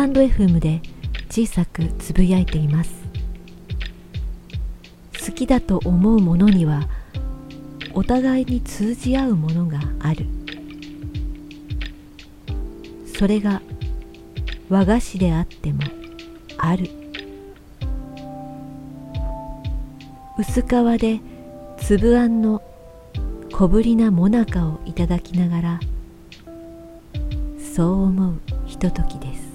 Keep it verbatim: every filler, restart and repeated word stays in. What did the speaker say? タンド エフエム で小さくつぶやいています。好きだと思うものにはお互いに通じ合うものがある。それが和菓子であってもある。薄皮で粒あんの小ぶりなもなかをいただきながら、そう思うひとときです。